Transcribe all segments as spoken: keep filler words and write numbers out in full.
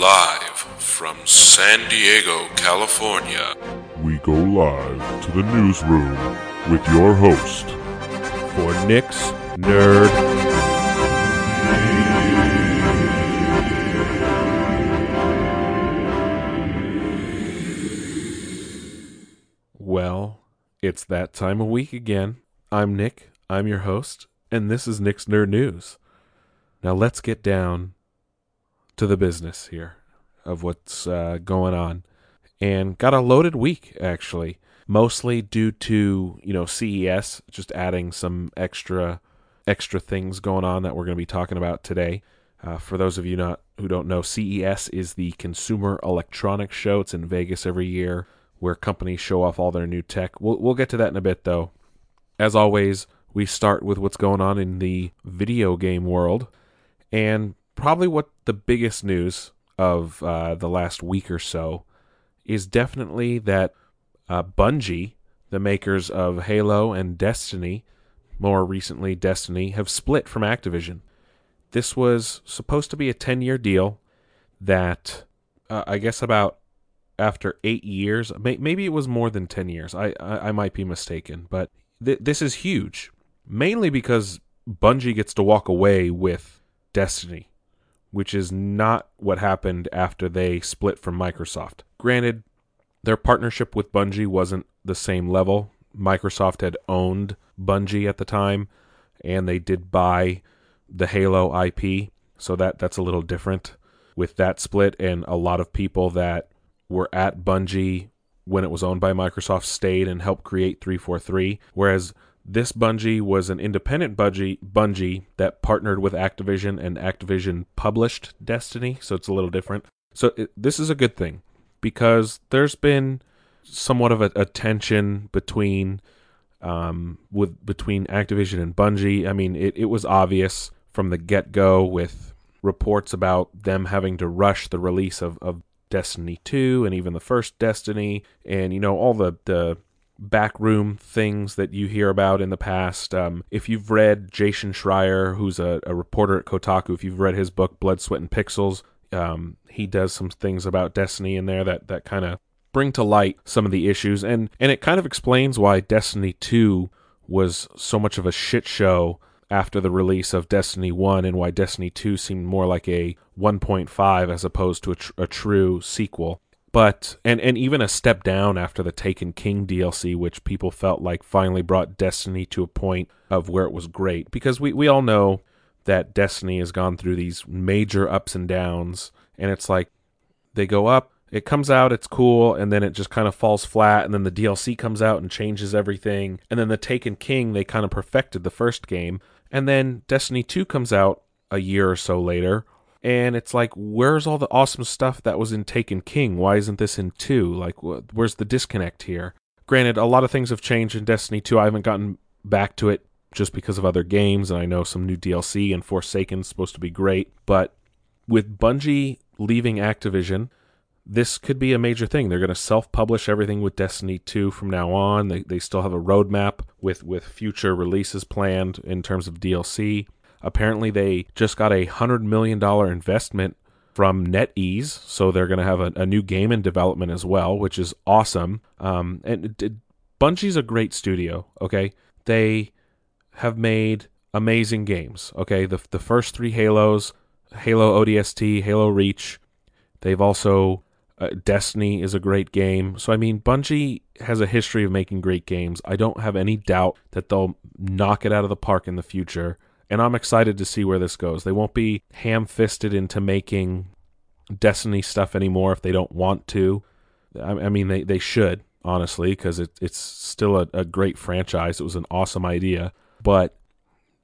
Live from San Diego, California, we go live to the newsroom with your host for Nick's Nerd News. Well, it's that time of week again. I'm Nick, I'm your host, and this is Nick's Nerd News. Now let's get down to the business here of what's uh, going on, and got a loaded week actually, mostly due to, you know, C E S just adding some extra extra things going on that we're going to be talking about today. Uh, for those of you not who don't know, C E S is the Consumer Electronics Show. It's in Vegas every year, where companies show off all their new tech. We'll we'll get to that in a bit though. As always, we start with what's going on in the video game world, and probably what the biggest news of uh, the last week or so is definitely that uh, Bungie, the makers of Halo and Destiny, more recently Destiny, have split from Activision. This was supposed to be a ten-year deal that uh, I guess about after eight years, may- maybe it was more than ten years. I, I-, I might be mistaken, but th- this is huge, mainly because Bungie gets to walk away with Destiny, which is not what happened after they split from Microsoft. Granted, their partnership with Bungie wasn't the same level. Microsoft had owned Bungie at the time, and they did buy the Halo I P, so that, that's a little different with that split, and a lot of people that were at Bungie when it was owned by Microsoft stayed and helped create three forty-three, whereas this Bungie was an independent Bungie, Bungie that partnered with Activision, and Activision published Destiny, so it's a little different. So it, this is a good thing, because there's been somewhat of a, a tension between um, with between Activision and Bungie. I mean, it, it was obvious from the get-go with reports about them having to rush the release of, of Destiny two and even the first Destiny, and, you know, all the... the backroom things that you hear about in the past. Um, if you've read Jason Schreier, who's a, a reporter at Kotaku, if you've read his book, Blood, Sweat, and Pixels, um, he does some things about Destiny in there that, that kind of bring to light some of the issues. And, and it kind of explains why Destiny two was so much of a shit show after the release of Destiny one, and why Destiny two seemed more like a one point five as opposed to a, tr- a true sequel. But, and, and even a step down after the Taken King D L C, which people felt like finally brought Destiny to a point of where it was great. Because we, we all know that Destiny has gone through these major ups and downs, and it's like they go up, it comes out, it's cool, and then it just kind of falls flat, and then the D L C comes out and changes everything. And then the Taken King, they kind of perfected the first game, and then Destiny two comes out a year or so later, and it's like, where's all the awesome stuff that was in Taken King? Why isn't this in two? Like, wh- where's the disconnect here? Granted, a lot of things have changed in Destiny two. I haven't gotten back to it just because of other games, and I know some new D L C, and Forsaken is supposed to be great. But with Bungie leaving Activision, this could be a major thing. They're going to self-publish everything with Destiny two from now on. They they still have a roadmap with, with future releases planned in terms of D L C. Apparently, they just got a one hundred million dollars investment from NetEase, so they're going to have a, a new game in development as well, which is awesome. Um, and it, it, Bungie's a great studio, okay? They have made amazing games, okay? The the first three Halos, Halo O D S T, Halo Reach. They've also... Uh, Destiny is a great game. So, I mean, Bungie has a history of making great games. I don't have any doubt that they'll knock it out of the park in the future. And I'm excited to see where this goes. They won't be ham-fisted into making Destiny stuff anymore if they don't want to. I, I mean, they, they should, honestly, because it, it's still a, a great franchise. It was an awesome idea. But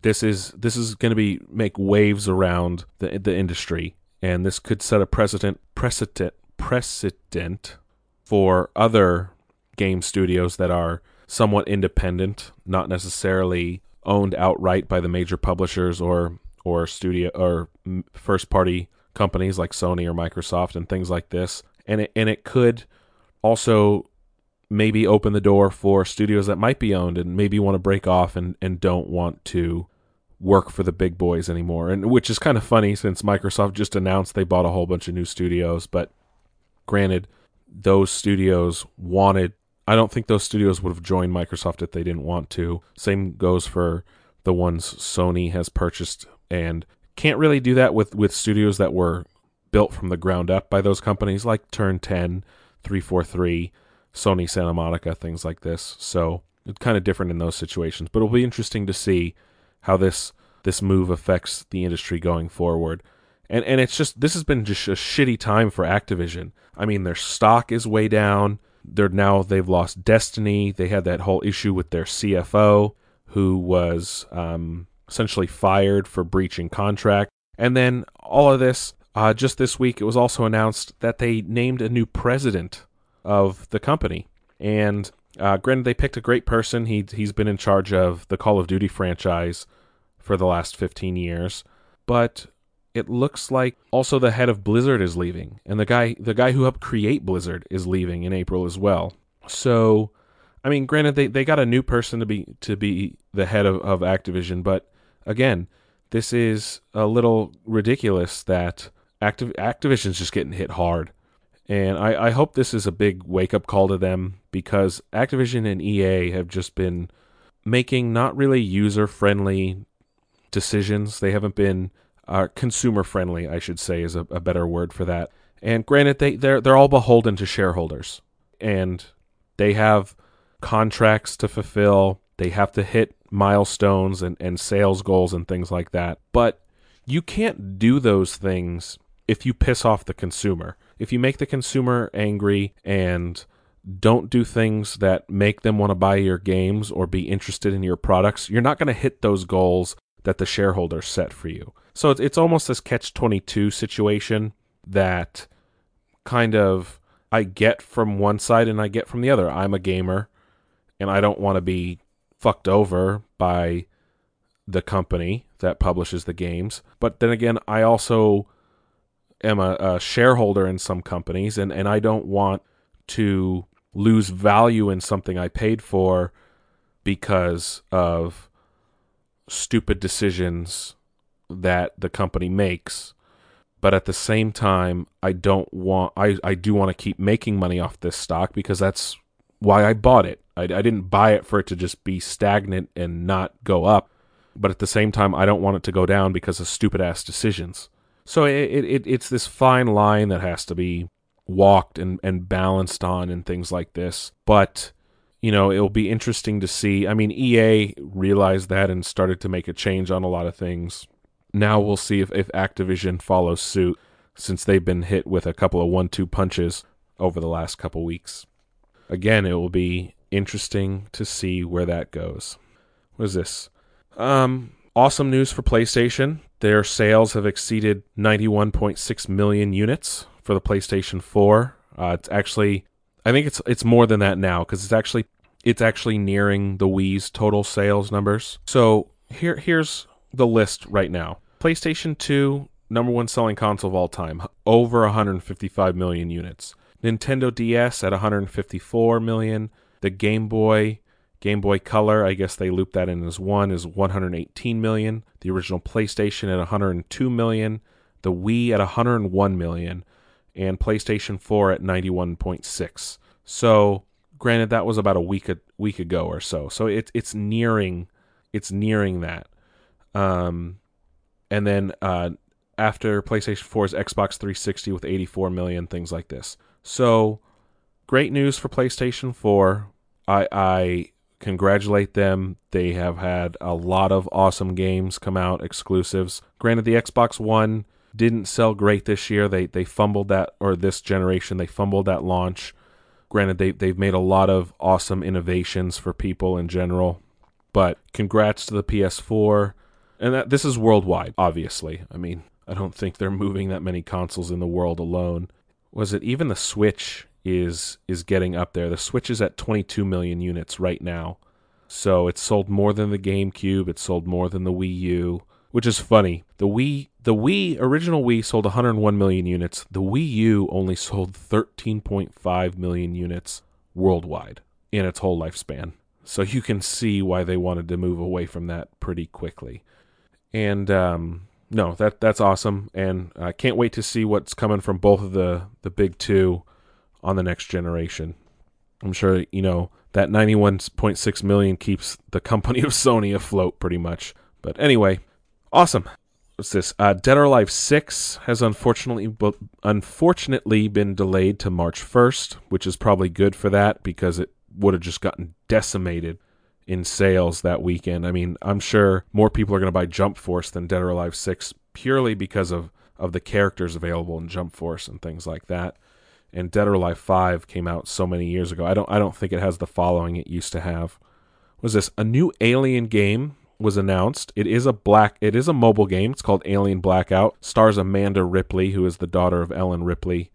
this is this is going to be make waves around the the industry. And this could set a precedent precedent precedent for other game studios that are somewhat independent, not necessarily owned outright by the major publishers or or studio or first party companies like Sony or Microsoft and things like this, and it, and it could also maybe open the door for studios that might be owned and maybe want to break off and, and don't want to work for the big boys anymore, and which is kind of funny since Microsoft just announced they bought a whole bunch of new studios. But granted, those studios wanted, I don't think those studios would have joined Microsoft if they didn't want to. Same goes for the ones Sony has purchased, and can't really do that with, with studios that were built from the ground up by those companies like Turn ten, three forty-three, Sony Santa Monica, things like this. So it's kind of different in those situations, but it'll be interesting to see how this this move affects the industry going forward. And and it's just, this has been just a shitty time for Activision. I mean, their stock is way down. They're now, they've lost Destiny. They had that whole issue with their C F O, who was um, essentially fired for breaching contract. And then all of this, uh, just this week, it was also announced that they named a new president of the company. And uh, granted, they picked a great person. He, he's been in charge of the Call of Duty franchise for the last fifteen years. But it looks like also the head of Blizzard is leaving, and the guy the guy who helped create Blizzard is leaving in April as well. So, I mean, granted, they, they got a new person to be to be the head of, of Activision, but again, this is a little ridiculous that Activ- Activision's just getting hit hard. And I, I hope this is a big wake-up call to them, because Activision and E A have just been making not really user-friendly decisions. They haven't been... Uh, consumer-friendly, I should say, is a, a better word for that. And granted, they, they're, they're all beholden to shareholders. And they have contracts to fulfill. They have to hit milestones and, and sales goals and things like that. But you can't do those things if you piss off the consumer. If you make the consumer angry and don't do things that make them want to buy your games or be interested in your products, you're not going to hit those goals that the shareholders set for you. So it's it's almost this catch twenty-two situation that kind of I get from one side and I get from the other. I'm a gamer, and I don't want to be fucked over by the company that publishes the games. But then again, I also am a, a shareholder in some companies, and, and I don't want to lose value in something I paid for because of stupid decisions that the company makes. But at the same time, I don't want, I, I do want to keep making money off this stock, because that's why I bought it. I, I didn't buy it for it to just be stagnant and not go up. But at the same time, I don't want it to go down because of stupid ass decisions. So it, it it's this fine line that has to be walked and, and balanced on and things like this. But you know, it'll be interesting to see. I mean, E A realized that and started to make a change on a lot of things. Now we'll see if, if Activision follows suit, since they've been hit with a couple of one-two punches over the last couple weeks. Again, it will be interesting to see where that goes. What is this? Um, awesome news for PlayStation. Their sales have exceeded ninety-one point six million units for the PlayStation four. Uh, it's actually, I think it's it's more than that now, because it's actually it's actually nearing the Wii's total sales numbers. So here here's the list right now. PlayStation two, number one selling console of all time, over one hundred fifty-five million units. Nintendo D S at one hundred fifty-four million. The Game Boy, Game Boy Color, I guess they looped that in as one, is one hundred eighteen million. The original PlayStation at one hundred two million. The Wii at one hundred one million. And PlayStation four at ninety-one point six. So, granted, that was about a week a week ago or so. So it's it's nearing it's nearing that. Um, and then uh, after PlayStation four is Xbox three sixty with eighty-four million, things like this. So, great news for PlayStation four. I I congratulate them. They have had a lot of awesome games come out, exclusives. Granted, the Xbox One didn't sell great this year. They they fumbled that, or this generation, they fumbled that launch. Granted, they, they've made a lot of awesome innovations for people in general. But congrats to the P S four. And that, this is worldwide, obviously. I mean, I don't think they're moving that many consoles in the world alone. Was it even the Switch is is getting up there? The Switch is at twenty-two million units right now. So it's sold more than the GameCube. It's sold more than the Wii U, which is funny. The Wii... The Wii, original Wii, sold one hundred one million units. The Wii U only sold thirteen point five million units worldwide in its whole lifespan. So you can see why they wanted to move away from that pretty quickly. And um, no, that that's awesome. And I can't wait to see what's coming from both of the, the big two on the next generation. I'm sure, you know, that ninety-one point six million keeps the company of Sony afloat pretty much. But anyway, awesome. What's this? Uh, Dead or Alive six has unfortunately unfortunately been delayed to March first, which is probably good for that because it would have just gotten decimated in sales that weekend. I mean, I'm sure more people are going to buy Jump Force than Dead or Alive six purely because of, of the characters available in Jump Force and things like that. And Dead or Alive five came out so many years ago. I don't I don't think it has the following it used to have. What is this? A new Alien game was announced. It is a black it is a mobile game. It's called Alien Blackout. Stars Amanda Ripley, who is the daughter of Ellen Ripley,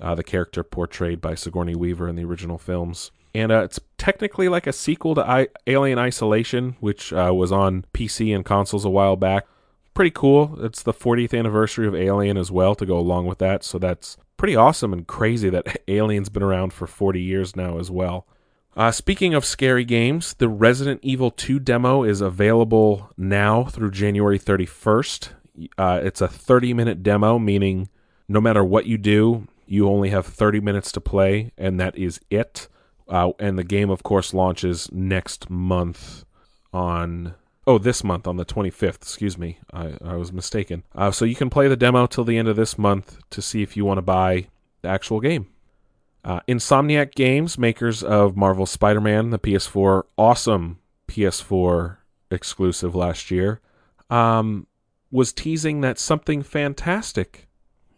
uh, the character portrayed by Sigourney Weaver in the original films. And uh, it's technically like a sequel to I- Alien Isolation, which uh, was on P C and consoles a while back. Pretty cool. It's the fortieth anniversary of Alien as well to go along with that, so that's pretty awesome and crazy that Alien's been around for forty years now as well. Uh, speaking of scary games, the Resident Evil two demo is available now through January thirty-first. Uh, it's a thirty-minute demo, meaning no matter what you do, you only have thirty minutes to play, and that is it. Uh, and the game, of course, launches next month on... Oh, this month on the twenty-fifth, excuse me. I, I was mistaken. Uh, so you can play the demo till the end of this month to see if you want to buy the actual game. Uh, Insomniac Games, makers of Marvel's Spider-Man, the P S four, awesome P S four exclusive last year, um, was teasing that something fantastic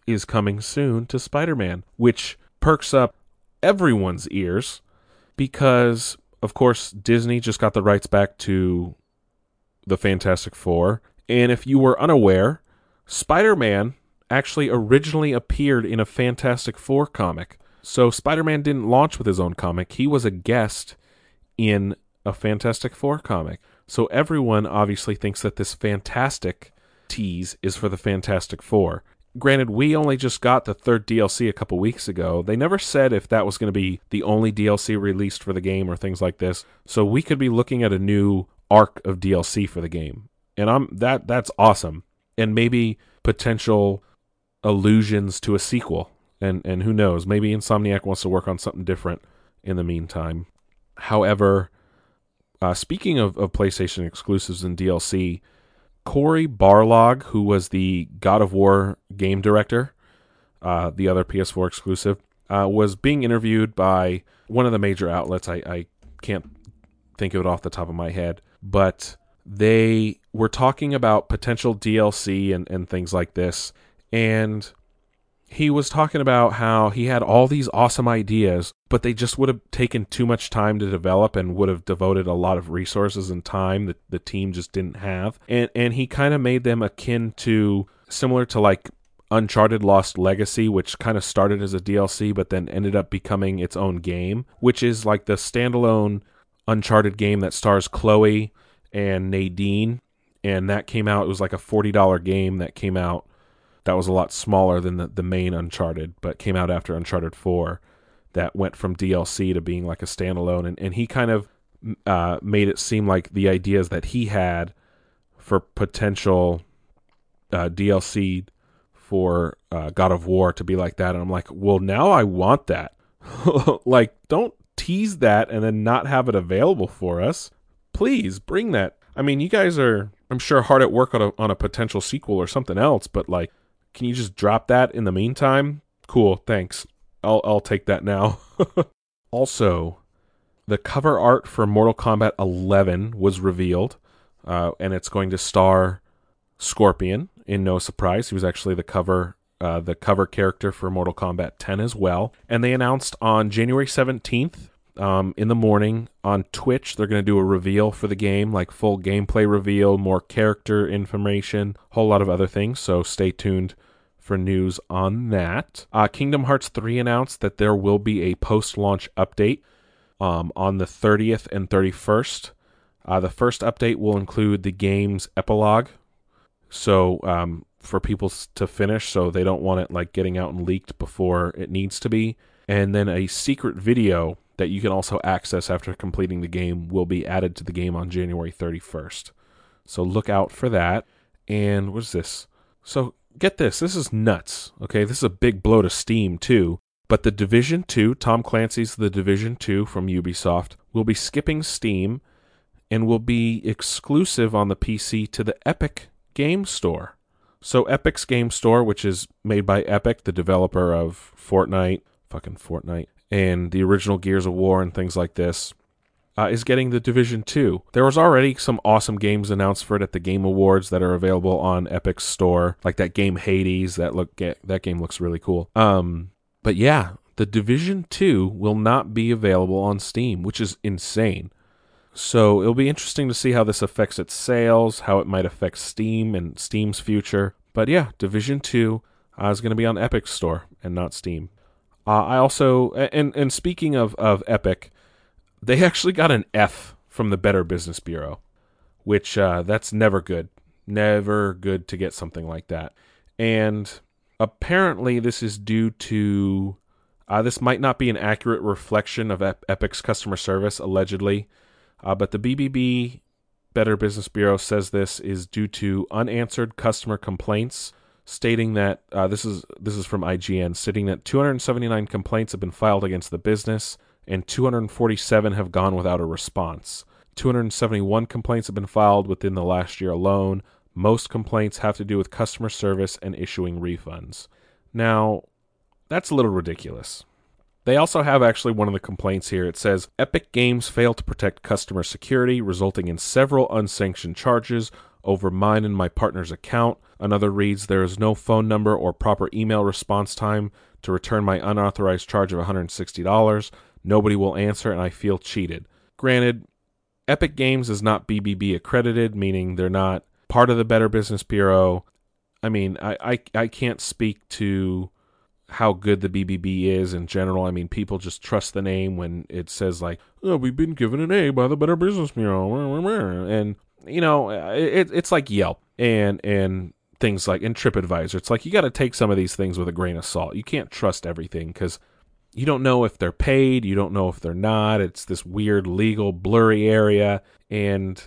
is coming soon to Spider-Man, which perks up everyone's ears because, of course, Disney just got the rights back to the Fantastic Four. And if you were unaware, Spider-Man actually originally appeared in a Fantastic Four comic. So Spider-Man didn't launch with his own comic. He was a guest in a Fantastic Four comic. So everyone obviously thinks that this Fantastic tease is for the Fantastic Four. Granted, we only just got the third D L C a couple weeks ago. They never said if that was going to be the only D L C released for the game or things like this. So we could be looking at a new arc of D L C for the game, and I'm that that's awesome, and maybe potential allusions to a sequel, and and who knows, maybe Insomniac wants to work on something different in the meantime. However, uh, speaking of, of PlayStation exclusives and D L C, Corey Barlog, who was the God of War game director, uh, the other P S four exclusive, uh, was being interviewed by one of the major outlets. I, I can't think of it off the top of my head. But they were talking about potential D L C and, and things like this. And he was talking about how he had all these awesome ideas, but they just would have taken too much time to develop and would have devoted a lot of resources and time that the team just didn't have. And and he kind of made them akin to, similar to like Uncharted Lost Legacy, which kind of started as a D L C, but then ended up becoming its own game, which is like the standalone Uncharted game that stars Chloe and Nadine, and that came out, it was like a forty dollars game that came out, that was a lot smaller than the, the main Uncharted, but came out after Uncharted four, that went from D L C to being like a standalone, and, and he kind of uh, made it seem like the ideas that he had for potential uh, D L C for uh, God of War to be like that, and I'm like, well, now I want that. Like, don't tease that and then not have it available for us. Please bring that. I mean, you guys are, I'm sure, hard at work on a, on a potential sequel or something else, but like, can you just drop that in the meantime? Cool, thanks. I'll I'll take that now. Also, the cover art for Mortal Kombat eleven was revealed, uh, and it's going to star Scorpion. In no surprise, he was actually the cover Uh, the cover character for Mortal Kombat ten as well. And they announced on January seventeenth um, in the morning on Twitch, they're going to do a reveal for the game, like full gameplay reveal, more character information, whole lot of other things. So stay tuned for news on that. Uh, Kingdom Hearts three announced that there will be a post-launch update um, on the thirtieth and thirty-first. Uh, the first update will include the game's epilogue. So, um, for people to finish, so they don't want it like getting out and leaked before it needs to be. And then a secret video that you can also access after completing the game will be added to the game on January thirty-first. So look out for that. And what is this? So get this. This is nuts. Okay, this is a big blow to Steam, too. But The Division two, Tom Clancy's The Division two from Ubisoft, will be skipping Steam and will be exclusive on the P C to the Epic Game Store. So Epic's Game Store, which is made by Epic, the developer of Fortnite, fucking Fortnite, and the original Gears of War and things like this, uh, is getting The Division two. There was already some awesome games announced for it at the Game Awards that are available on Epic's store, like that game Hades. That look that game looks really cool. Um, but yeah, The Division two will not be available on Steam, which is insane. So it'll be interesting to see how this affects its sales, how it might affect Steam and Steam's future. But yeah, Division two uh, is going to be on Epic Store and not Steam. Uh, I also, and, and speaking of, of Epic, they actually got an F from the Better Business Bureau, which uh, that's never good. Never good to get something like that. And apparently this is due to, uh, this might not be an accurate reflection of Ep- Epic's customer service, allegedly. Uh, but the B B B, Better Business Bureau, says this is due to unanswered customer complaints, stating that, uh, this is this is from I G N, stating that two hundred seventy-nine complaints have been filed against the business, and two hundred forty-seven have gone without a response. two hundred seventy-one complaints have been filed within the last year alone. Most complaints have to do with customer service and issuing refunds. Now, that's a little ridiculous. They also have actually one of the complaints here. It says, Epic Games fail to protect customer security, resulting in several unsanctioned charges over mine and my partner's account. Another reads, there is no phone number or proper email response time to return my unauthorized charge of one hundred sixty dollars. Nobody will answer, and I feel cheated. Granted, Epic Games is not B B B accredited, meaning they're not part of the Better Business Bureau. I mean, I, I, I can't speak to how good the B B B is in general. I mean, people just trust the name when it says like, oh, we've been given an A by the Better Business Bureau. And, you know, it, it's like Yelp and and things like, and TripAdvisor. It's like, you got to take some of these things with a grain of salt. You can't trust everything because you don't know if they're paid. You don't know if they're not. It's this weird legal blurry area. And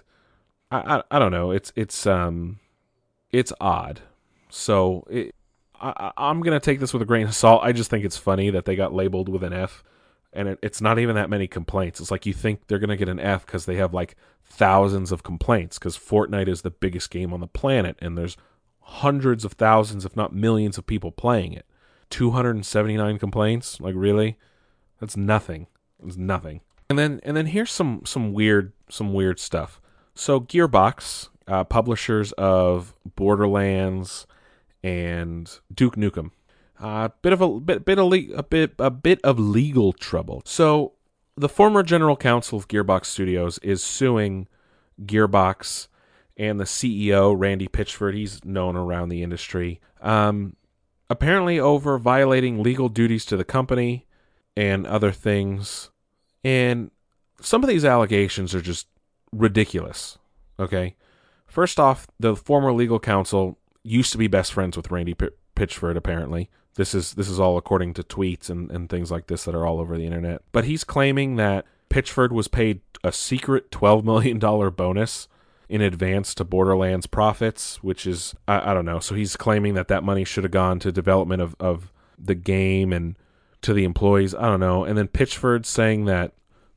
I, I, I don't know. It's, it's, um, it's odd. So it, I, I'm going to take this with a grain of salt. I just think it's funny that they got labeled with an F, and it, it's not even that many complaints. It's like you think they're going to get an F because they have like thousands of complaints because Fortnite is the biggest game on the planet, and there's hundreds of thousands, if not millions of people playing it. two hundred seventy-nine complaints? Like, really? That's nothing. It's nothing. And then and then here's some, some weird some weird stuff. So Gearbox, uh, publishers of Borderlands and Duke Nukem, a uh, bit of a bit, bit of le- a bit a bit of legal trouble. So the former general counsel of Gearbox Studios is suing Gearbox and the C E O Randy Pitchford. He's known around the industry, um, apparently over violating legal duties to the company and other things. And some of these allegations are just ridiculous. Okay, first off, the former legal counsel used to be best friends with Randy P- Pitchford, apparently. This is this is all according to tweets and, and things like this that are all over the internet. But he's claiming that Pitchford was paid a secret twelve million dollars bonus in advance to Borderlands profits, which is, I, I don't know. So he's claiming that that money should have gone to development of, of the game and to the employees. I don't know. And then Pitchford saying that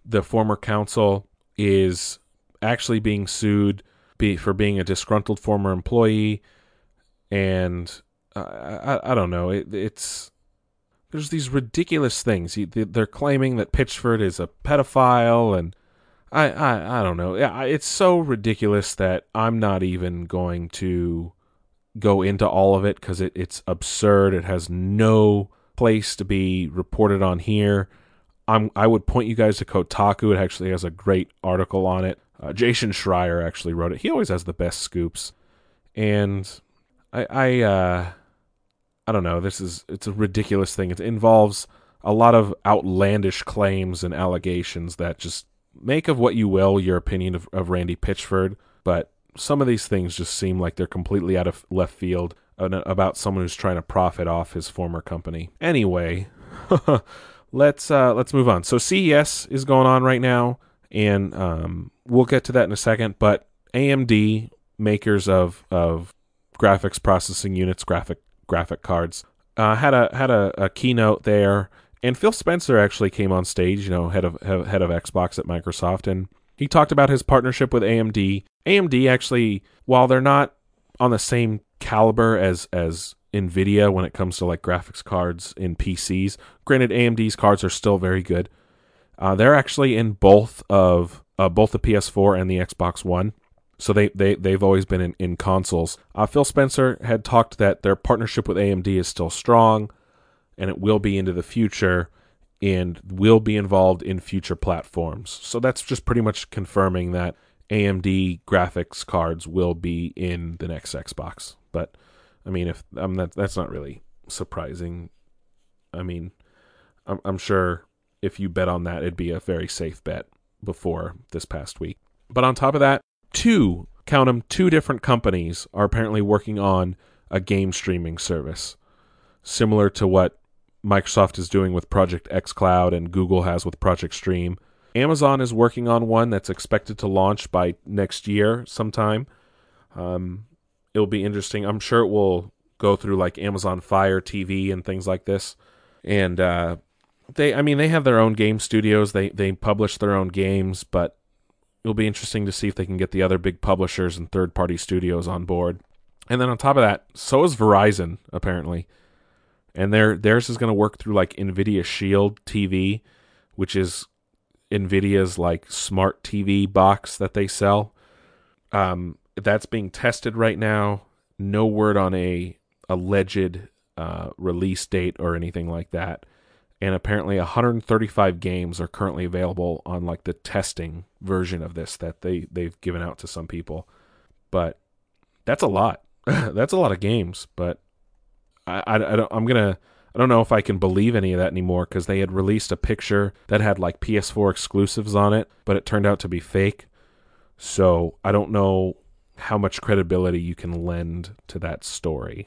the former counsel is actually being sued be, for being a disgruntled former employee. And uh, I, I don't know. It, it's there's these ridiculous things. You, they're claiming that Pitchford is a pedophile, and I, I, I don't know. It's so ridiculous that I'm not even going to go into all of it because it, it's absurd. It has no place to be reported on here. I'm I would point you guys to Kotaku. It actually has a great article on it. Uh, Jason Schreier actually wrote it. He always has the best scoops, and I I, uh, I don't know. This is it's a ridiculous thing. It involves a lot of outlandish claims and allegations that just make of what you will your opinion of, of Randy Pitchford. But some of these things just seem like they're completely out of left field about someone who's trying to profit off his former company. Anyway, let's uh, let's move on. So C E S is going on right now, and um, we'll get to that in a second. But A M D makers of of graphics processing units, graphic graphic cards, uh, had a had a, a keynote there, and Phil Spencer actually came on stage, you know, head of head of Xbox at Microsoft, and he talked about his partnership with A M D. A M D actually, while they're not on the same caliber as as NVIDIA when it comes to like graphics cards in P Cs, granted A M D's cards are still very good. Uh, they're actually in both of uh, both the P S four and the Xbox One, so they they they've always been in in consoles. Uh, Phil Spencer had talked that their partnership with A M D is still strong, and it will be into the future, and will be involved in future platforms. So that's just pretty much confirming that A M D graphics cards will be in the next Xbox. But I mean, if I'm not, that's not really surprising. I mean, I'm, I'm sure if you bet on that, it'd be a very safe bet before this past week. But on top of that, two, count them, two different companies are apparently working on a game streaming service, similar to what Microsoft is doing with Project xCloud and Google has with Project Stream. Amazon is working on one that's expected to launch by next year sometime. Um, it'll be interesting. I'm sure it will go through like Amazon Fire T V and things like this. And uh, they, I mean, they have their own game studios. They they publish their own games, but it'll be interesting to see if they can get the other big publishers and third-party studios on board. And then on top of that, so is Verizon, apparently. And their theirs is going to work through like NVIDIA Shield T V, which is NVIDIA's like smart T V box that they sell. Um, that's being tested right now. No word on a alleged uh, release date or anything like that. And apparently one hundred thirty-five games are currently available on like the testing version of this that they, they've given out to some people. But that's a lot. That's a lot of games, but I, I, I don't, I'm gonna, I don't know if I can believe any of that anymore, because they had released a picture that had like P S four exclusives on it, but it turned out to be fake. So I don't know how much credibility you can lend to that story.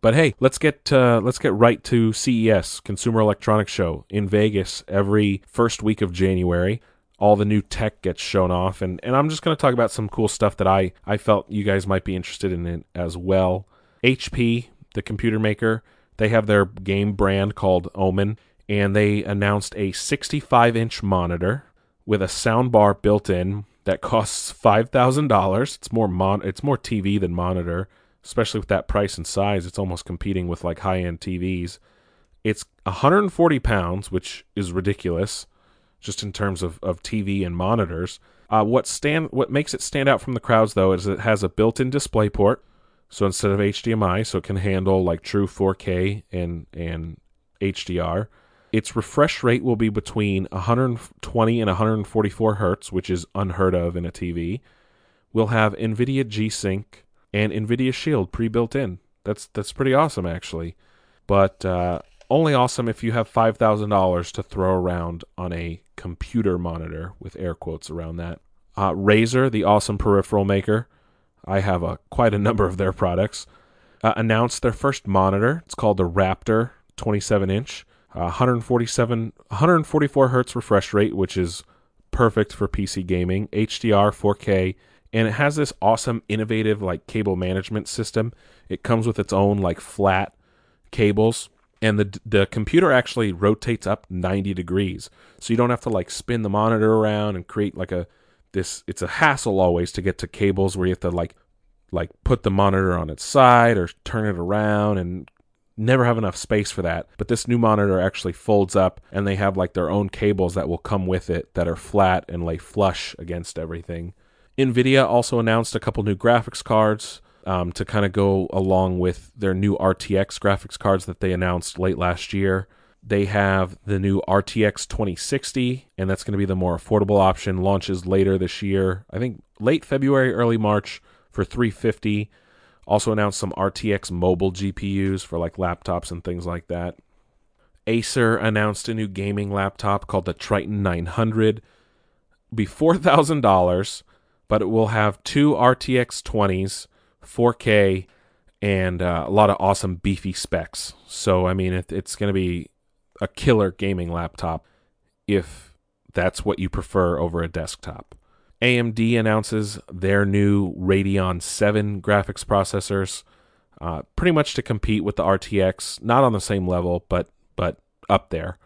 But hey, let's get uh, let's get right to C E S, Consumer Electronics Show, in Vegas every first week of January. All the new tech gets shown off, and, and I'm just going to talk about some cool stuff that I, I felt you guys might be interested in it as well. H P, the computer maker, they have their game brand called Omen, and they announced a sixty-five inch monitor with a soundbar built in that costs five thousand dollars. It's more mon- it's more T V than monitor, especially with that price and size. It's almost competing with like high-end T Vs. It's one hundred forty pounds, which is ridiculous just in terms of, of T V and monitors. Uh, what stand what makes it stand out from the crowds, though, is it has a built-in display port. So instead of H D M I, so it can handle like true four K and and H D R. Its refresh rate will be between one hundred twenty and one hundred forty-four hertz, which is unheard of in a T V. We'll have NVIDIA G-Sync and NVIDIA Shield pre-built in. That's that's pretty awesome, actually. But uh, only awesome if you have five thousand dollars to throw around on a computer monitor, with air quotes around that. Uh, Razer, the awesome peripheral maker, I have a quite a number of their products, uh, announced their first monitor. It's called the Raptor twenty-seven inch, uh, one hundred forty-seven, one hundred forty-four hertz refresh rate, which is perfect for P C gaming, H D R, four K, and it has this awesome, innovative like cable management system. It comes with its own like flat cables, and the the computer actually rotates up ninety degrees, so you don't have to like spin the monitor around and create like a This it's a hassle always to get to cables where you have to like like put the monitor on its side or turn it around and never have enough space for that. But this new monitor actually folds up, and they have like their own cables that will come with it that are flat and lay flush against everything. NVIDIA also announced a couple new graphics cards um, to kind of go along with their new R T X graphics cards that they announced late last year. They have the new R T X twenty sixty, and that's going to be the more affordable option. Launches later this year, I think late February, early March, for three hundred fifty dollars. Also announced some R T X mobile G P Us for like laptops and things like that. Acer announced a new gaming laptop called the Triton nine hundred. It'll be four thousand dollars, but it will have two R T X twenties, four K, and uh, a lot of awesome beefy specs. So, I mean, it, it's going to be a killer gaming laptop if that's what you prefer over a desktop. A M D announces their new Radeon seven graphics processors, uh, pretty much to compete with the R T X, not on the same level, but but up there.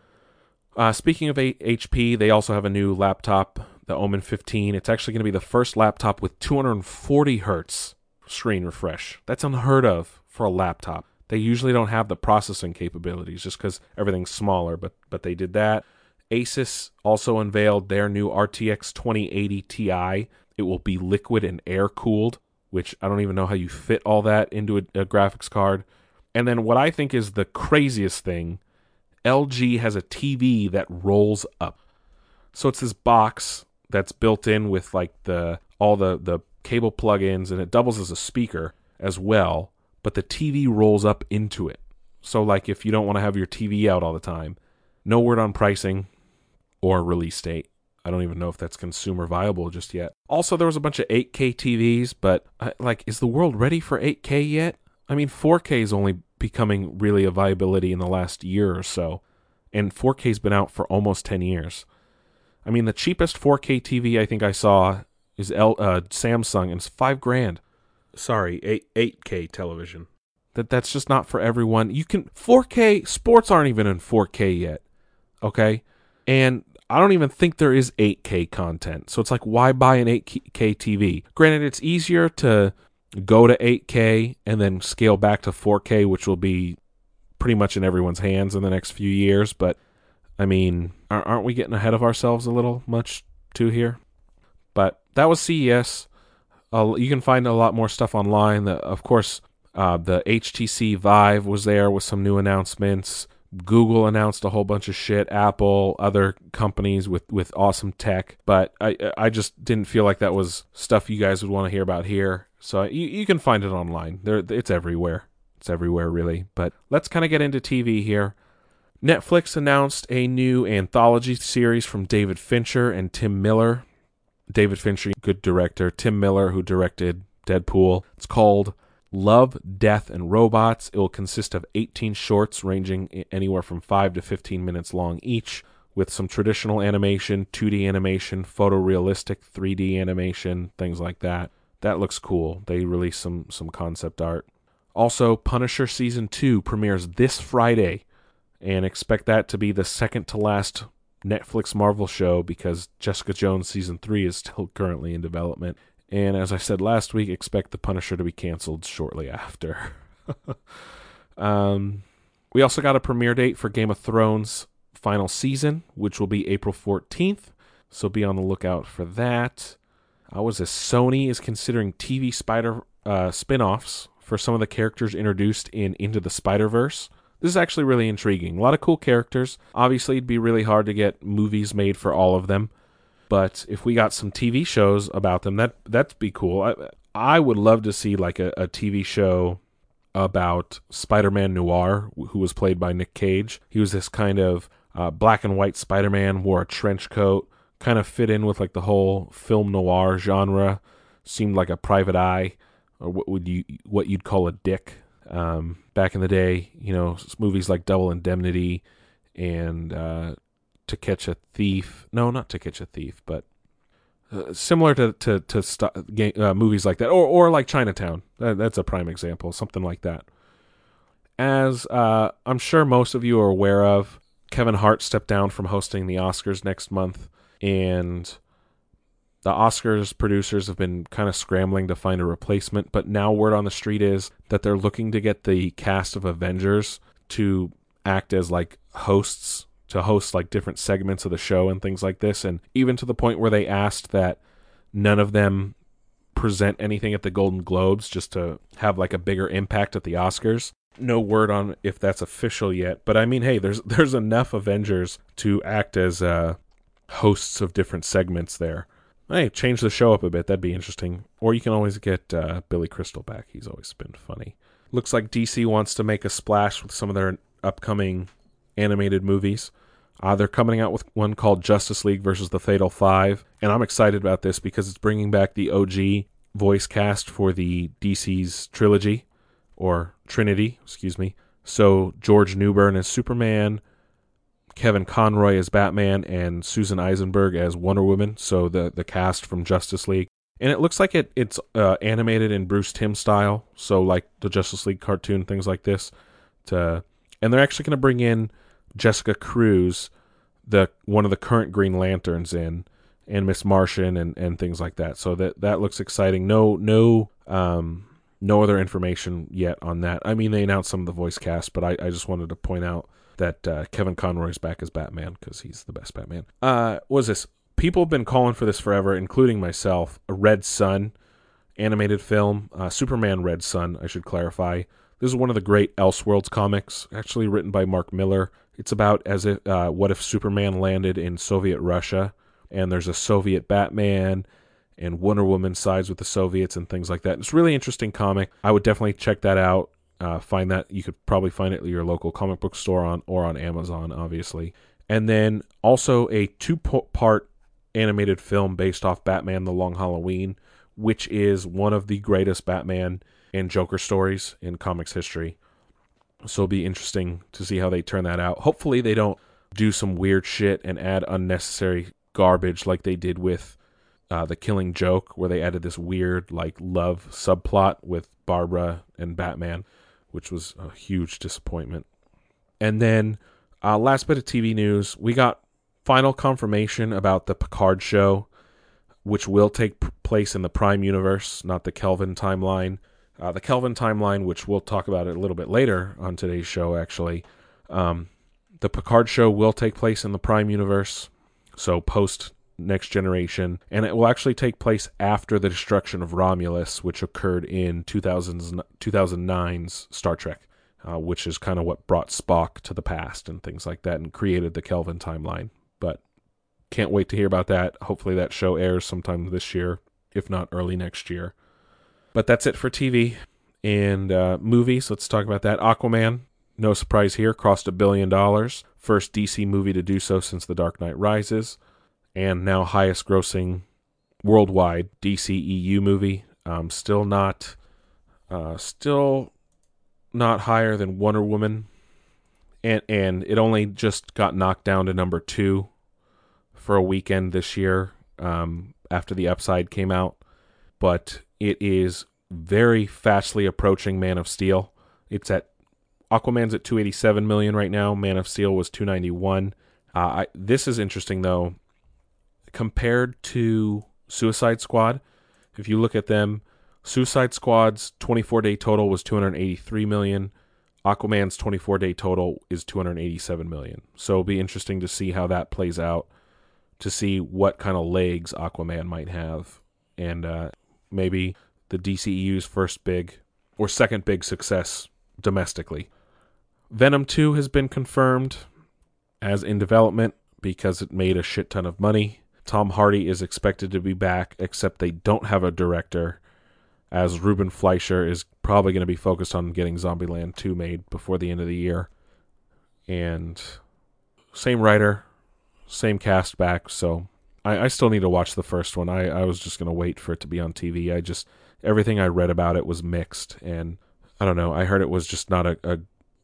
Uh, speaking of H P, they also have a new laptop, the Omen fifteen. It's actually going to be the first laptop with two hundred forty hertz screen refresh. That's unheard of for a laptop. They usually don't have the processing capabilities just because everything's smaller, but but they did that. Asus also unveiled their new R T X twenty eighty Ti. It will be liquid and air-cooled, which I don't even know how you fit all that into a, a graphics card. And then what I think is the craziest thing, L G has a T V that rolls up. So it's this box that's built in with like the all the, the cable plug-ins, and it doubles as a speaker as well, but the T V rolls up into it. So like if you don't want to have your T V out all the time. No word on pricing or release date. I don't even know if that's consumer viable just yet. Also, there was a bunch of eight K T Vs, but I, like, is the world ready for eight K yet? I mean, four K is only becoming really a viability in the last year or so, and four K's been out for almost ten years. I mean, the cheapest four K T V I think I saw is L, uh, Samsung, and it's five grand. Sorry, eight K television. That that's just not for everyone. You can four K sports aren't even in four K yet, okay? And I don't even think there is eight K content. So it's like, why buy an eight K T V? Granted, it's easier to go to eight K and then scale back to four K, which will be pretty much in everyone's hands in the next few years. But, I mean, aren't we getting ahead of ourselves a little much too here? But that was C E S. Uh, you can find a lot more stuff online. That, of course, uh, the H T C Vive was there with some new announcements. Google announced a whole bunch of shit, Apple, other companies with, with awesome tech, but I I just didn't feel like that was stuff you guys would want to hear about here, so you, you can find it online. There, it's everywhere. It's everywhere, really, but let's kind of get into T V here. Netflix announced a new anthology series from David Fincher and Tim Miller. David Fincher, good director. Tim Miller, who directed Deadpool. It's called Love, Death, and Robots. It will consist of eighteen shorts ranging anywhere from five to fifteen minutes long each, with some traditional animation, two D animation, photorealistic, three D animation, things like that. That looks cool. They released some some concept art. Also, Punisher Season two premieres this Friday, and expect that to be the second to last Netflix Marvel show because Jessica Jones Season three is still currently in development. And as I said last week, expect The Punisher to be canceled shortly after. um, we also got a premiere date for Game of Thrones final season, which will be April fourteenth. So be on the lookout for that. I was as Sony is considering T V spider uh, spin-offs for some of the characters introduced in Into the Spider-Verse. This is actually really intriguing. A lot of cool characters. Obviously, it'd be really hard to get movies made for all of them. But if we got some T V shows about them, that, that'd be cool. I, I would love to see like a, a T V show about Spider-Man Noir, who was played by Nick Cage. He was this kind of uh, black and white Spider-Man, wore a trench coat, kind of fit in with like the whole film noir genre, seemed like a private eye, or what would you what you'd call a dick. Um, back in the day, you know, movies like Double Indemnity and... Uh, To Catch a Thief. No, not To Catch a Thief, but uh, similar to to, to st- game, uh, movies like that, or or like Chinatown. That, that's a prime example, something like that. As uh, I'm sure most of you are aware of, Kevin Hart stepped down from hosting the Oscars next month, and the Oscars producers have been kind of scrambling to find a replacement, but now word on the street is that they're looking to get the cast of Avengers to act as like hosts, to host like different segments of the show and things like this, and even to the point where they asked that none of them present anything at the Golden Globes just to have like a bigger impact at the Oscars. No word on if that's official yet, but I mean, hey, there's there's enough Avengers to act as uh, hosts of different segments there. Hey, change the show up a bit. That'd be interesting. Or you can always get uh, Billy Crystal back. He's always been funny. Looks like D C wants to make a splash with some of their upcoming animated movies. Uh, they're coming out with one called Justice League versus the Fatal Five, and I'm excited about this because it's bringing back the O G voice cast for the D C's trilogy, or Trinity, excuse me. So George Newbern as Superman, Kevin Conroy as Batman and Susan Eisenberg as Wonder Woman, so the, the cast from Justice League. And it looks like it it's uh, animated in Bruce Timm style, so like the Justice League cartoon, things like this. To, and they're actually going to bring in Jessica Cruz, the one of the current Green Lanterns in, and Miss Martian and, and things like that. So that that looks exciting. No no um no other information yet on that. I mean, they announced some of the voice cast, but I, I just wanted to point out that uh, Kevin Conroy's back as Batman because he's the best Batman. Uh, what is this? People have been calling for this forever, including myself. A Red Sun animated film, uh, Superman Red Sun, I should clarify. This is one of the great Elseworlds comics, actually written by Mark Miller. It's about as if uh, what if Superman landed in Soviet Russia, and there's a Soviet Batman, and Wonder Woman sides with the Soviets and things like that. It's a really interesting comic. I would definitely check that out. Uh, find that you could probably find it at your local comic book store on or on Amazon, obviously. And then also a two-part animated film based off Batman The Long Halloween, which is one of the greatest Batman and Joker stories in comics history. So it'll be interesting to see how they turn that out. Hopefully they don't do some weird shit and add unnecessary garbage like they did with uh, The Killing Joke, where they added this weird like love subplot with Barbara and Batman, which was a huge disappointment. And then uh, last bit of T V news, we got final confirmation about the Picard show, which will take p- place in the Prime Universe, not the Kelvin timeline. Uh, the Kelvin timeline, which we'll talk about it a little bit later on today's show, actually. Um, the Picard show will take place in the Prime Universe, so post Next Generation, and it will actually take place after the destruction of Romulus, which occurred in two thousands, two thousand nine's Star Trek. Uh, which is kind of what brought Spock to the past and things like that and created the Kelvin timeline. But can't wait to hear about that. Hopefully that show airs sometime this year, if not early next year. But that's it for T V and uh, movies. Let's talk about that. Aquaman, no surprise here, crossed a billion dollars. First D C movie to do so since The Dark Knight Rises. And now highest grossing worldwide D C E U movie. Um, still not... Uh, still... not higher than Wonder Woman, and and it only just got knocked down to number two for a weekend this year um, after The Upside came out, but it is very fastly approaching Man of Steel. It's at Aquaman's at two hundred eighty-seven million right now. Man of Steel was two hundred ninety-one. Uh, I, this is interesting though, compared to Suicide Squad. If you look at them, Suicide Squad's twenty-four day total was two hundred eighty-three million. Aquaman's twenty-four day total is two hundred eighty-seven million. So it'll be interesting to see how that plays out, to see what kind of legs Aquaman might have. And uh, maybe the D C E U's first big or second big success domestically. Venom two has been confirmed as in development because it made a shit ton of money. Tom Hardy is expected to be back, except they don't have a director, as Ruben Fleischer is probably going to be focused on getting Zombieland two made before the end of the year. And same writer, same cast back, so I, I still need to watch the first one. I, I was just going to wait for it to be on T V. I just, everything I read about it was mixed, and I don't know, I heard it was just not a, a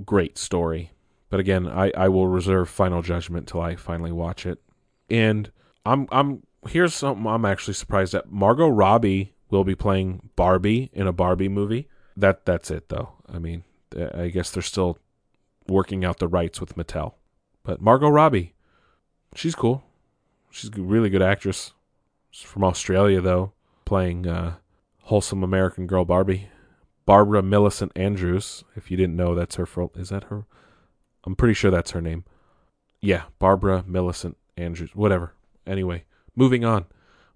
great story. But again, I, I will reserve final judgment till I finally watch it. And I'm I'm here's something I'm actually surprised at. Margot Robbie will be playing Barbie in a Barbie movie. That that's it, though. I mean, I guess they're still working out the rights with Mattel. But Margot Robbie, she's cool. She's a really good actress. She's from Australia, though, playing uh, wholesome American girl Barbie. Barbara Millicent Andrews, if you didn't know, that's her. For, is that her? I'm pretty sure that's her name. Yeah, Barbara Millicent Andrews, whatever. Anyway, moving on.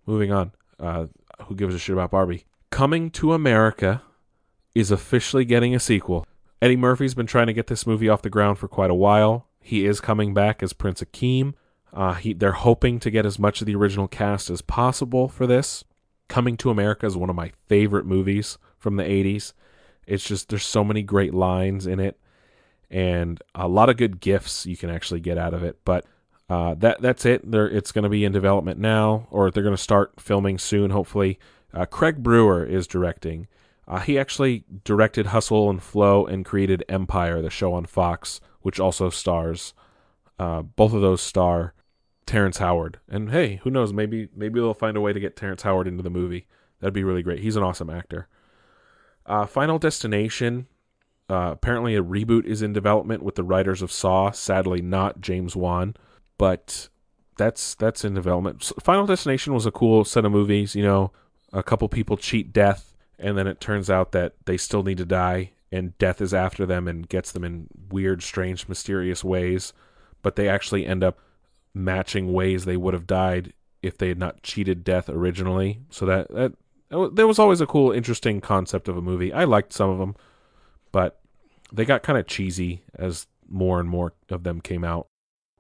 Moving on. Uh, who gives a shit about Barbie? Coming to America is officially getting a sequel. Eddie Murphy's been trying to get this movie off the ground for quite a while. He is coming back as Prince Akeem. Uh, he, they're hoping to get as much of the original cast as possible for this. Coming to America is one of my favorite movies from the eighties. It's just, there's so many great lines in it and a lot of good gifts you can actually get out of it. But Uh, that that's it. They're, it's going to be in development now, or they're going to start filming soon, hopefully. Uh, Craig Brewer is directing. Uh, he actually directed Hustle and Flow and created Empire, the show on Fox, which also stars Uh, both of those star Terrence Howard. And hey, who knows? Maybe maybe they'll find a way to get Terrence Howard into the movie. That'd be really great. He's an awesome actor. Uh, Final Destination. Uh, apparently a reboot is in development with the writers of Saw. Sadly, not James Wan. But that's that's in development. Final Destination was a cool set of movies. You know, a couple people cheat death, and then it turns out that they still need to die, and death is after them and gets them in weird, strange, mysterious ways. But they actually end up matching ways they would have died if they had not cheated death originally. So that, that there was always a cool, interesting concept of a movie. I liked some of them, but they got kind of cheesy as more and more of them came out.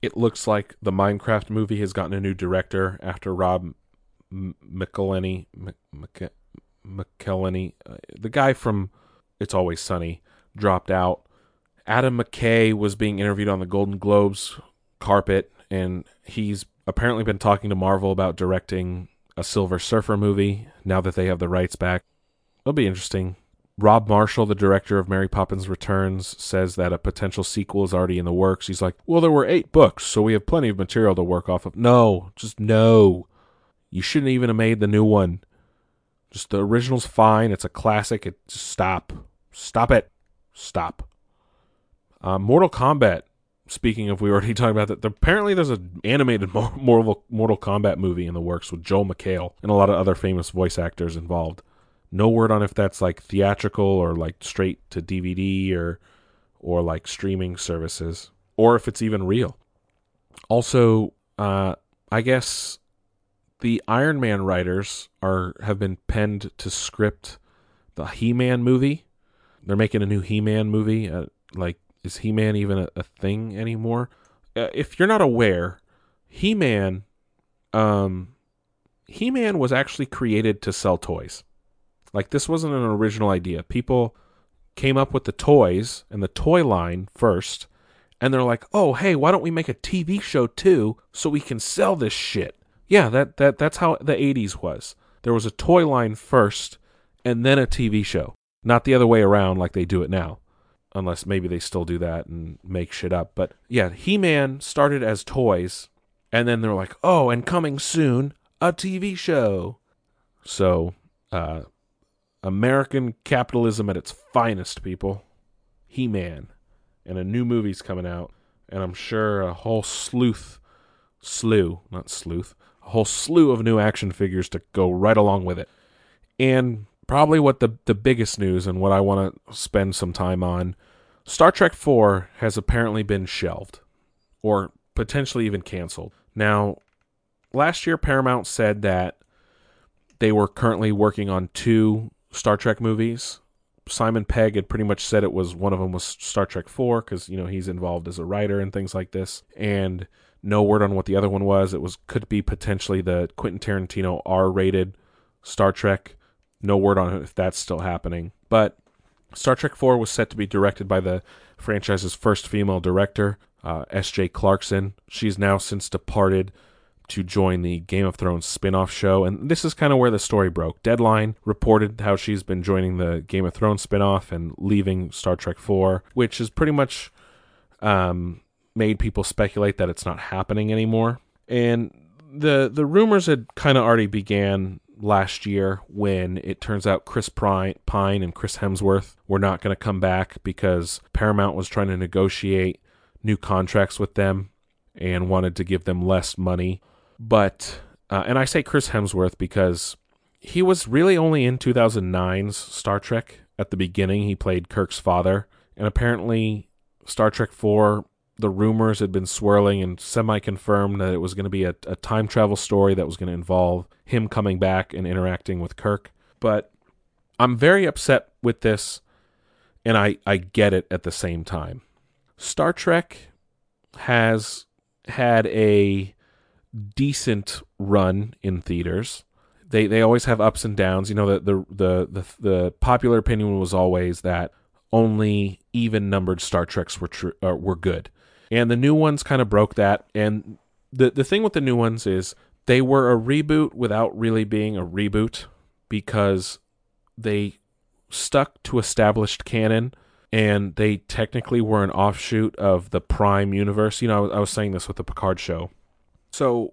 It looks like the Minecraft movie has gotten a new director after Rob McElhenney, McElhenney, the guy from It's Always Sunny, dropped out. Adam McKay was being interviewed on the Golden Globes carpet, and he's apparently been talking to Marvel about directing a Silver Surfer movie now that they have the rights back. It'll be interesting. Rob Marshall, the director of Mary Poppins Returns, says that a potential sequel is already in the works. He's like, well, there were eight books, so we have plenty of material to work off of. No, just no. You shouldn't even have made the new one. Just the original's fine. It's a classic. It, just stop. Stop it. Stop. Uh, Mortal Kombat, speaking of, we were already talking about that, apparently there's an animated Mortal, Mortal Kombat movie in the works with Joel McHale and a lot of other famous voice actors involved. No word on if that's like theatrical or like straight to D V D or or like streaming services, or if it's even real. Also, uh, I guess the Iron Man writers are have been penned to script the He-Man movie. They're making a new He-Man movie. Uh, like, is He-Man even a, a thing anymore? Uh, if you're not aware, He-Man, um, He-Man was actually created to sell toys. Like, this wasn't an original idea. People came up with the toys and the toy line first, and they're like, oh, hey, why don't we make a T V show too so we can sell this shit? Yeah, that, that that's how the eighties was. There was a toy line first and then a T V show. Not the other way around like they do it now. Unless maybe they still do that and make shit up. But yeah, He-Man started as toys, and then they're like, oh, and coming soon, a T V show. So, uh... American capitalism at its finest, people. He-Man. And a new movie's coming out. And I'm sure a whole sleuth, slew, not sleuth, a whole slew of new action figures to go right along with it. And probably what the, the biggest news and what I want to spend some time on, Star Trek four has apparently been shelved. Or potentially even canceled. Now, last year Paramount said that they were currently working on two Star Trek movies. Simon Pegg had pretty much said it was one of them was Star Trek four because, you know, he's involved as a writer and things like this. And no word on what the other one was. It was could be potentially the Quentin Tarantino R-rated Star Trek. No word on if that's still happening. But Star Trek four was set to be directed by the franchise's first female director, uh, S J Clarkson. She's now since departed to join the Game of Thrones spin-off show, and this is kind of where the story broke. Deadline reported how she's been joining the Game of Thrones spin-off and leaving Star Trek four, which has pretty much um, made people speculate that it's not happening anymore. And the the rumors had kind of already began last year when it turns out Chris Pine and Chris Hemsworth were not going to come back because Paramount was trying to negotiate new contracts with them and wanted to give them less money. But, uh, and I say Chris Hemsworth because he was really only in two thousand nine's Star Trek. At the beginning, he played Kirk's father. And apparently, Star Trek four, the rumors had been swirling and semi-confirmed that it was going to be a, a time travel story that was going to involve him coming back and interacting with Kirk. But I'm very upset with this, and I, I get it at the same time. Star Trek has had a decent run in theaters. They they always have ups and downs. You know, the the the the, the popular opinion was always that only even numbered Star Treks were true uh, were good, and the new ones kind of broke that. And the the thing with the new ones is they were a reboot without really being a reboot because they stuck to established canon and they technically were an offshoot of the Prime universe. You know, I was saying this with the Picard show. So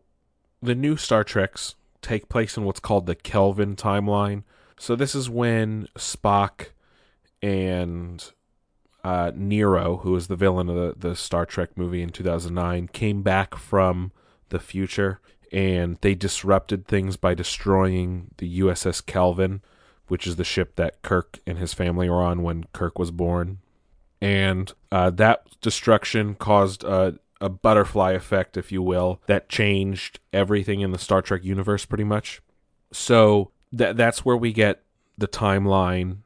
the new Star Treks take place in what's called the Kelvin timeline. So this is when Spock and uh, Nero, who is the villain of the, the Star Trek movie in two thousand nine, came back from the future, and they disrupted things by destroying the U S S Kelvin, which is the ship that Kirk and his family were on when Kirk was born. And uh, that destruction caused a, a butterfly effect, if you will, that changed everything in the Star Trek universe pretty much. So th- that's where we get the timeline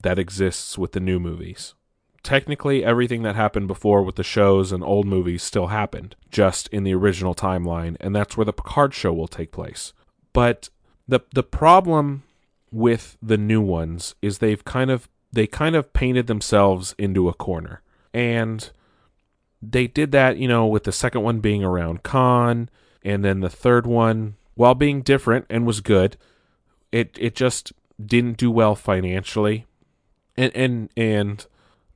that exists with the new movies. Technically, everything that happened before with the shows and old movies still happened, just in the original timeline, and that's where the Picard show will take place. But the the problem with the new ones is they've kind of they kind of painted themselves into a corner. And they did that, you know, with the second one being around Khan, and then the third one, while being different and was good, it it just didn't do well financially. And and and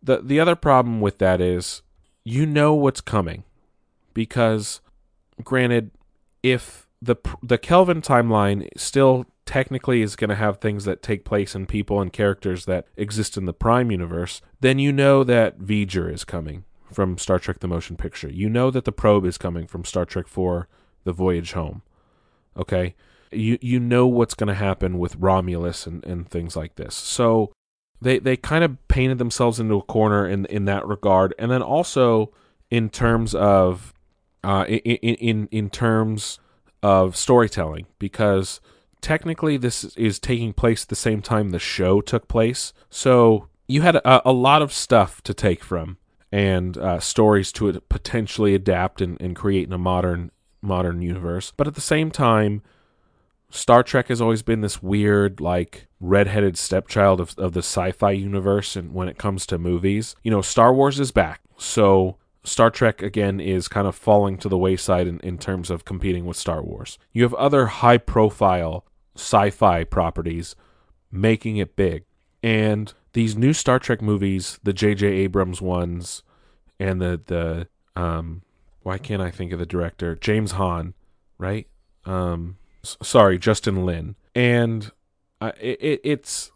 The the other problem with that is, you know what's coming, because granted, if the the Kelvin timeline still technically is going to have things that take place in people and characters that exist in the Prime universe, then you know that V'ger is coming from Star Trek the Motion Picture. You know that the Probe is coming from Star Trek four The Voyage Home. Okay? You you know what's going to happen with Romulus and, and things like this. So They they kind of painted themselves into a corner in in that regard, and then also in terms of uh, in, in in terms of storytelling, because technically this is taking place at the same time the show took place. So you had a, a lot of stuff to take from and uh, stories to potentially adapt and, and create in a modern modern universe. But at the same time, Star Trek has always been this weird, like, redheaded stepchild of of the sci-fi universe, and when it comes to movies, you know, Star Wars is back. So Star Trek, again, is kind of falling to the wayside in, in terms of competing with Star Wars. You have other high-profile sci-fi properties making it big. And these new Star Trek movies, the J J Abrams ones, and the, the um, why can't I think of the director? James Hahn, right? Um... Sorry, Justin Lin. And uh, it, it, it's,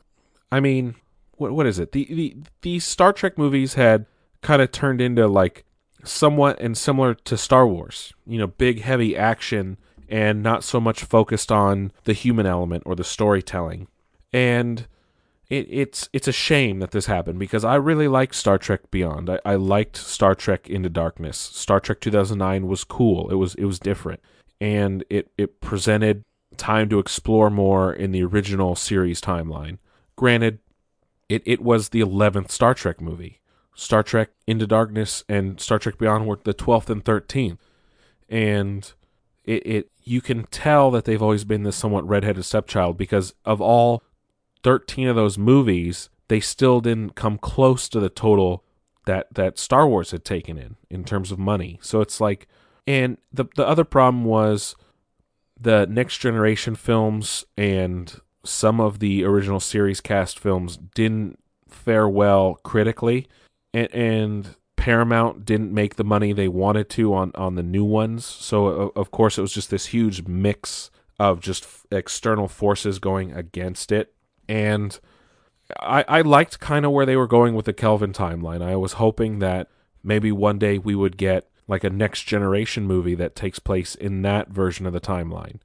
I mean, what what is it? The the these Star Trek movies had kind of turned into, like, somewhat and similar to Star Wars. You know, big, heavy action and not so much focused on the human element or the storytelling. And it, it's it's a shame that this happened, because I really liked Star Trek Beyond. I, I liked Star Trek Into Darkness. Star Trek two thousand nine was cool. It was it was different. And it, it presented time to explore more in the original series timeline. Granted, it, it was the eleventh Star Trek movie. Star Trek Into Darkness and Star Trek Beyond were the twelfth and thirteenth. And it, it you can tell that they've always been this somewhat redheaded stepchild, because of all thirteen of those movies, they still didn't come close to the total that, that Star Wars had taken in, in terms of money. So it's like... And the the other problem was the Next Generation films and some of the original series cast films didn't fare well critically, and, and Paramount didn't make the money they wanted to on, on the new ones. So, of course, it was just this huge mix of just external forces going against it. And I, I liked kind of where they were going with the Kelvin timeline. I was hoping that maybe one day we would get like a Next Generation movie that takes place in that version of the timeline.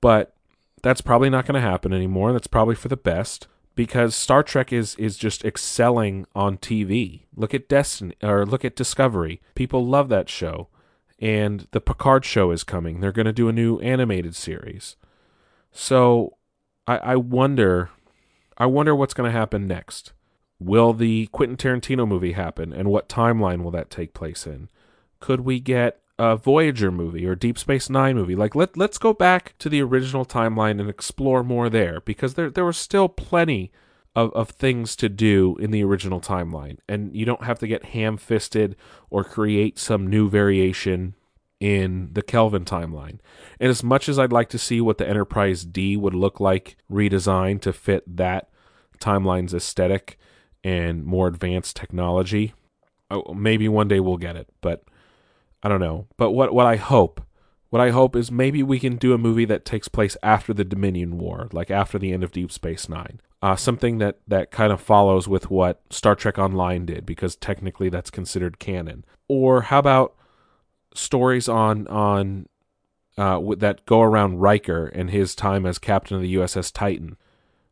But that's probably not going to happen anymore. That's probably for the best, because Star Trek is is just excelling on T V. Look at Destiny, or look at Discovery. People love that show. And the Picard show is coming. They're going to do a new animated series. So I, I wonder I wonder what's going to happen next. Will the Quentin Tarantino movie happen, and what timeline will that take place in? Could we get a Voyager movie or Deep Space Nine movie? Like, let, let's go back to the original timeline and explore more there, because there there was still plenty of, of things to do in the original timeline. And you don't have to get ham-fisted or create some new variation in the Kelvin timeline. And as much as I'd like to see what the Enterprise D would look like redesigned to fit that timeline's aesthetic and more advanced technology. Oh, maybe one day we'll get it, but I don't know. But what, what I hope, what I hope is maybe we can do a movie that takes place after the Dominion War, like after the end of Deep Space Nine. Uh, something that, that kind of follows with what Star Trek Online did, because technically that's considered canon. Or how about stories on on uh, that go around Riker and his time as captain of the U S S Titan?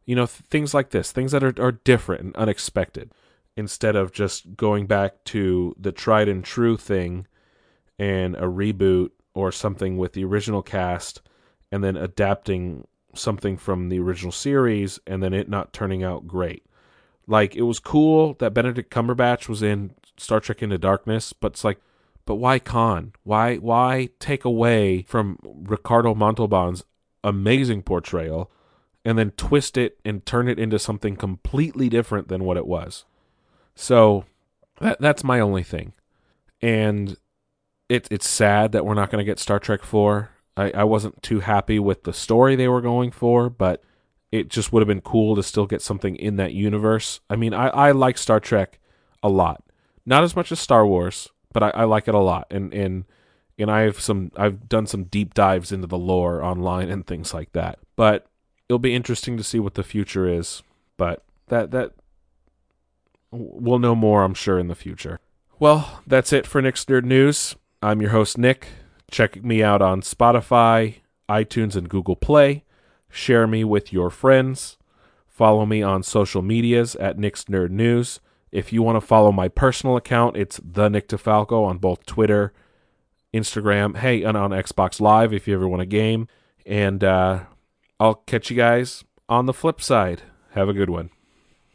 You know, th- things like this, things that are, are different and unexpected, instead of just going back to the tried and true thing and a reboot or something with the original cast and then adapting something from the original series and then it not turning out great. Like, it was cool that Benedict Cumberbatch was in Star Trek Into Darkness, but it's like, but why Khan? Why why take away from Ricardo Montalban's amazing portrayal and then twist it and turn it into something completely different than what it was? So that that's my only thing. And it it's sad that we're not going to get Star Trek four. I, I wasn't too happy with the story they were going for, but it just would have been cool to still get something in that universe. I mean, I, I like Star Trek a lot. Not as much as Star Wars, but I, I like it a lot. And and and I have some I've done some deep dives into the lore online and things like that. But it'll be interesting to see what the future is. But that that we'll know more, I'm sure, in the future. Well, that's it for Nick's Nerd News. I'm your host, Nick. Check me out on Spotify, iTunes, and Google Play. Share me with your friends. Follow me on social medias at Nick's Nerd News. If you want to follow my personal account, it's The Nick DeFalco on both Twitter, Instagram, hey, and on Xbox Live if you ever want a game. And uh, I'll catch you guys on the flip side. Have a good one.